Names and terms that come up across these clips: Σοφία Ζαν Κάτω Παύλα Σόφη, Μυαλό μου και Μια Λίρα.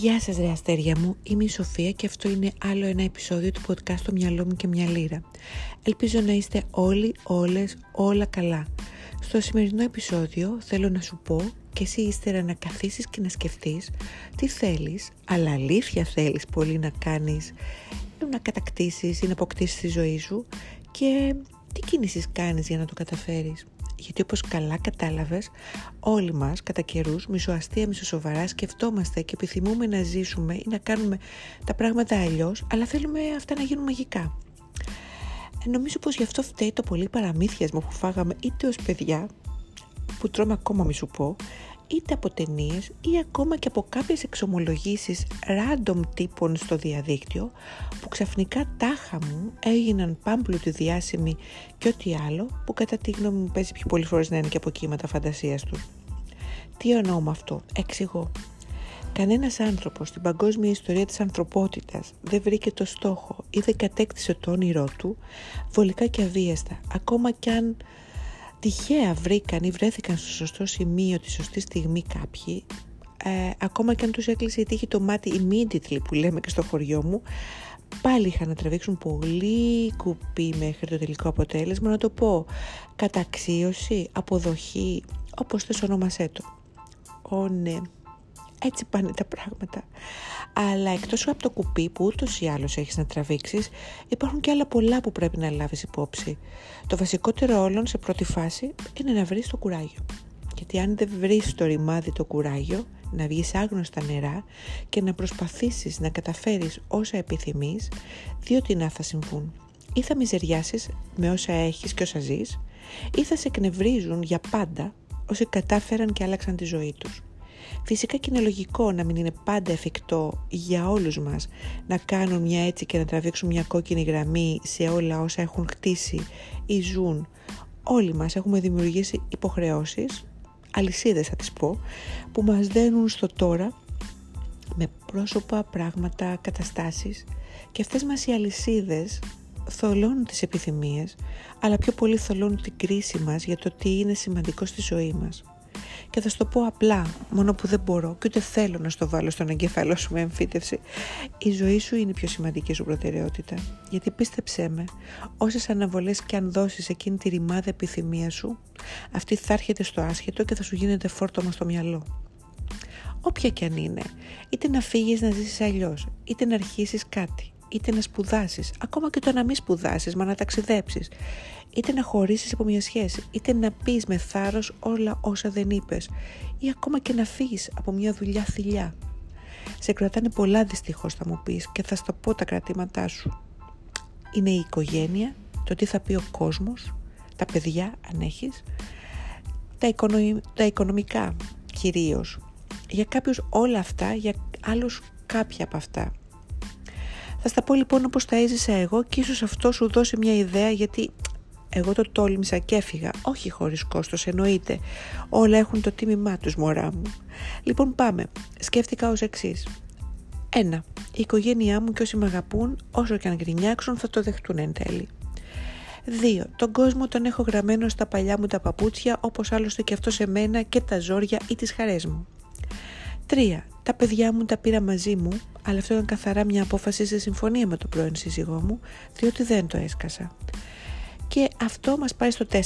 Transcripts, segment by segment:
Γεια σας ρε αστέρια μου, είμαι η Σοφία και αυτό είναι άλλο ένα επεισόδιο του podcast «Το μυαλό μου και μια λίρα». Ελπίζω να είστε όλοι, όλες, όλα καλά. Στο σημερινό επεισόδιο θέλω να σου πω και εσύ ύστερα να καθίσεις και να σκεφτείς τι θέλεις, αλλά αλήθεια θέλεις πολύ να κάνεις, να κατακτήσεις ή να αποκτήσεις τη ζωή σου και τι κίνησης κάνεις για να το καταφέρεις. Γιατί όπως καλά κατάλαβες, όλοι μας κατά καιρούς μισοαστία, μισοσοβαρά σκεφτόμαστε και επιθυμούμε να ζήσουμε ή να κάνουμε τα πράγματα αλλιώς, αλλά θέλουμε αυτά να γίνουν μαγικά. Νομίζω πως γι' αυτό φταίει το πολύ παραμύθιασμα που φάγαμε είτε ως παιδιά, που τρώμε ακόμα μη σου πω, είτε από ταινίες ή ακόμα και από κάποιες εξομολογήσεις random τύπων στο διαδίκτυο, που ξαφνικά τάχα μου έγιναν πάμπλουτοι διάσημοι και ό,τι άλλο, που κατά τη γνώμη μου παίζει πιο πολλές φορές να είναι και από κύματα φαντασίας του. Τι εννοώ με αυτό, εξηγώ. Κανένας άνθρωπος στην παγκόσμια ιστορία της ανθρωπότητας δεν βρήκε το στόχο ή δεν κατέκτησε το όνειρό του βολικά και αβίαστα, ακόμα κι αν τυχαία βρήκαν ή βρέθηκαν στο σωστό σημείο τη σωστή στιγμή κάποιοι, ακόμα και αν τους έκλεισε η τύχη το μάτι immediately που λέμε και στο χωριό μου, πάλι είχαν να τραβήξουν πολύ κουπί μέχρι το τελικό αποτέλεσμα, να το πω καταξίωση, αποδοχή, όπως θες ονομασέ το. Ω ναι, έτσι πάνε τα πράγματα. Αλλά εκτός από το κουπί που ούτως ή άλλως έχεις να τραβήξεις, υπάρχουν και άλλα πολλά που πρέπει να λάβεις υπόψη. Το βασικότερο όλων σε πρώτη φάση είναι να βρεις το κουράγιο. Γιατί αν δεν βρεις το ρημάδι το κουράγιο, να βγεις άγνωστα νερά και να προσπαθήσεις να καταφέρεις όσα επιθυμείς, διότι να θα συμβούν. Ή θα μιζεριάσεις με όσα έχεις και όσα ζεις, ή θα σε εκνευρίζουν για πάντα όσοι κατάφεραν και άλλαξαν τη ζωή τους. Φυσικά και είναι λογικό να μην είναι πάντα εφικτό για όλους μας να κάνουν μια έτσι και να τραβήξουν μια κόκκινη γραμμή σε όλα όσα έχουν χτίσει ή ζουν. Όλοι μας έχουμε δημιουργήσει υποχρεώσεις, αλυσίδες θα τις πω, που μας δένουν στο τώρα με πρόσωπα, πράγματα, καταστάσεις και αυτές μας οι αλυσίδες θολώνουν τις επιθυμίες, αλλά πιο πολύ θολώνουν την κρίση μας για το τι είναι σημαντικό στη ζωή μας. Και θα σου το πω απλά, μόνο που δεν μπορώ και ούτε θέλω να στο βάλω στον εγκέφαλό σου με εμφύτευση. Η ζωή σου είναι η πιο σημαντική σου προτεραιότητα. Γιατί πίστεψέ με, όσες αναβολές και αν δώσεις εκείνη τη ρημάδα επιθυμία σου, αυτή θα έρχεται στο άσχετο και θα σου γίνεται φόρτωμα στο μυαλό. Όποια και αν είναι, είτε να φύγεις να ζήσεις αλλιώς, είτε να αρχίσεις κάτι, είτε να σπουδάσεις, ακόμα και το να μην σπουδάσεις, μα να ταξιδέψεις, είτε να χωρίσεις από μια σχέση, είτε να πεις με θάρρος όλα όσα δεν είπες, ή ακόμα και να φύγεις από μια δουλειά θηλιά. Σε κρατάνε πολλά δυστυχώς θα μου πεις και θα στα πω τα κρατήματά σου. Είναι η οικογένεια, το τι θα πει ο κόσμος, τα παιδιά αν έχεις, τα οικονομικά κυρίως. Για κάποιους όλα αυτά, για άλλους κάποια από αυτά. Θα στα πω λοιπόν όπως τα έζησα εγώ και ίσως αυτό σου δώσει μια ιδέα, γιατί εγώ το τόλμησα και έφυγα, όχι χωρίς κόστος εννοείται, όλα έχουν το τίμημά τους μωρά μου. Λοιπόν πάμε, σκέφτηκα ως εξής. 1. Η οικογένειά μου και όσοι με αγαπούν, όσο και αν γκρινιάξουν θα το δεχτούν εν τέλει. 2. Τον κόσμο τον έχω γραμμένο στα παλιά μου τα παπούτσια, όπως άλλωστε και αυτό σε μένα και τα ζόρια ή τις χαρές μου. 3. Τα παιδιά μου τα πήρα μαζί μου, αλλά αυτό ήταν καθαρά μια απόφαση σε συμφωνία με τον πρώην σύζυγό μου, διότι δεν το έσκασα. Και αυτό μας πάει στο 4.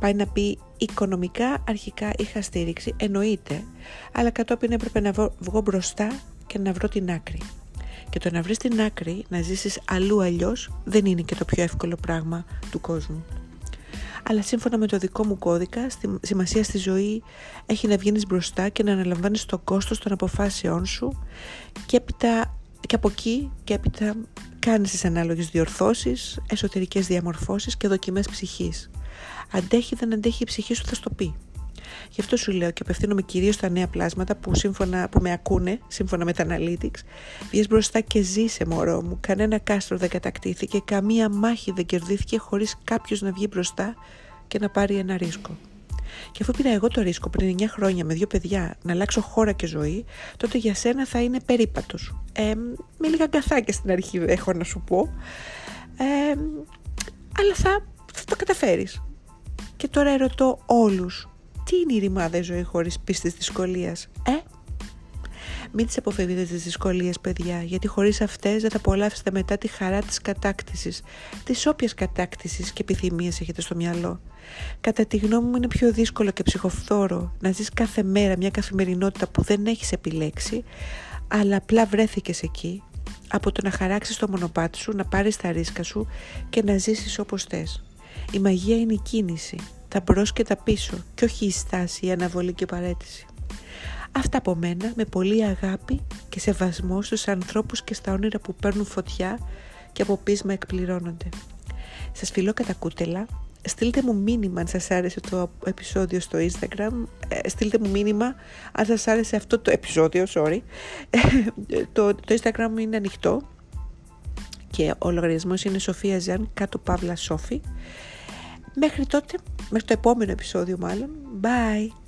Πάει να πει οικονομικά αρχικά είχα στήριξη, εννοείται, αλλά κατόπιν έπρεπε να βγω μπροστά και να βρω την άκρη. Και το να βρεις την άκρη, να ζήσεις αλλού αλλιώς, δεν είναι και το πιο εύκολο πράγμα του κόσμου. Αλλά σύμφωνα με το δικό μου κώδικα, σημασία στη ζωή έχει να βγαίνεις μπροστά και να αναλαμβάνεις το κόστος των αποφάσεών σου και, από εκεί και έπειτα κάνεις τις ανάλογες διορθώσεις, εσωτερικές διαμορφώσεις και δοκιμές ψυχής. Αντέχει δεν αντέχει η ψυχή σου θα στο πει. Γι' αυτό σου λέω και απευθύνομαι κυρίως στα νέα πλάσματα που με ακούνε, σύμφωνα με τα Analytics. Βγες μπροστά και ζήσε μωρό μου. Κανένα κάστρο δεν κατακτήθηκε, καμία μάχη δεν κερδίθηκε χωρίς κάποιος να βγει μπροστά και να πάρει ένα ρίσκο. Και αφού πήρα εγώ το ρίσκο πριν 9 χρόνια με 2 παιδιά να αλλάξω χώρα και ζωή, τότε για σένα θα είναι περίπατος. Με λίγα αγκαθάκια στην αρχή έχω να σου πω, αλλά θα το καταφέρεις. Και τώρα ερωτώ όλους. Τι είναι η ρημάδα η ζωή χωρίς πίστης δυσκολίας, Μην τις αποφεύγετε τις δυσκολίες, παιδιά, γιατί χωρίς αυτές δεν θα απολαύσετε μετά τη χαρά της κατάκτησης, της όποιας κατάκτησης και επιθυμίας έχετε στο μυαλό. Κατά τη γνώμη μου είναι πιο δύσκολο και ψυχοφθόρο να ζεις κάθε μέρα μια καθημερινότητα που δεν έχεις επιλέξει, αλλά απλά βρέθηκες εκεί, από το να χαράξεις το μονοπάτι σου, να πάρεις τα ρίσκα σου και να ζήσεις όπως θες. Η μαγεία είναι η κίνηση, τα μπρος και τα πίσω, και όχι η στάση, η αναβολή και η παρέτηση. Αυτά από μένα, με πολλή αγάπη και σεβασμό στους ανθρώπους και στα όνειρα που παίρνουν φωτιά και από πείσμα εκπληρώνονται. Σας φιλώ κατά κούτελα. Στείλτε μου μήνυμα αν σας άρεσε το επεισόδιο στο Instagram. Στείλτε μου μήνυμα αν σας άρεσε αυτό το επεισόδιο, Το Instagram μου είναι ανοιχτό και ο λογαριασμός είναι Σοφία Ζαν Κάτω Παύλα Σόφη. Μέχρι τότε, μέχρι το επόμενο επεισόδιο μάλλον. Bye!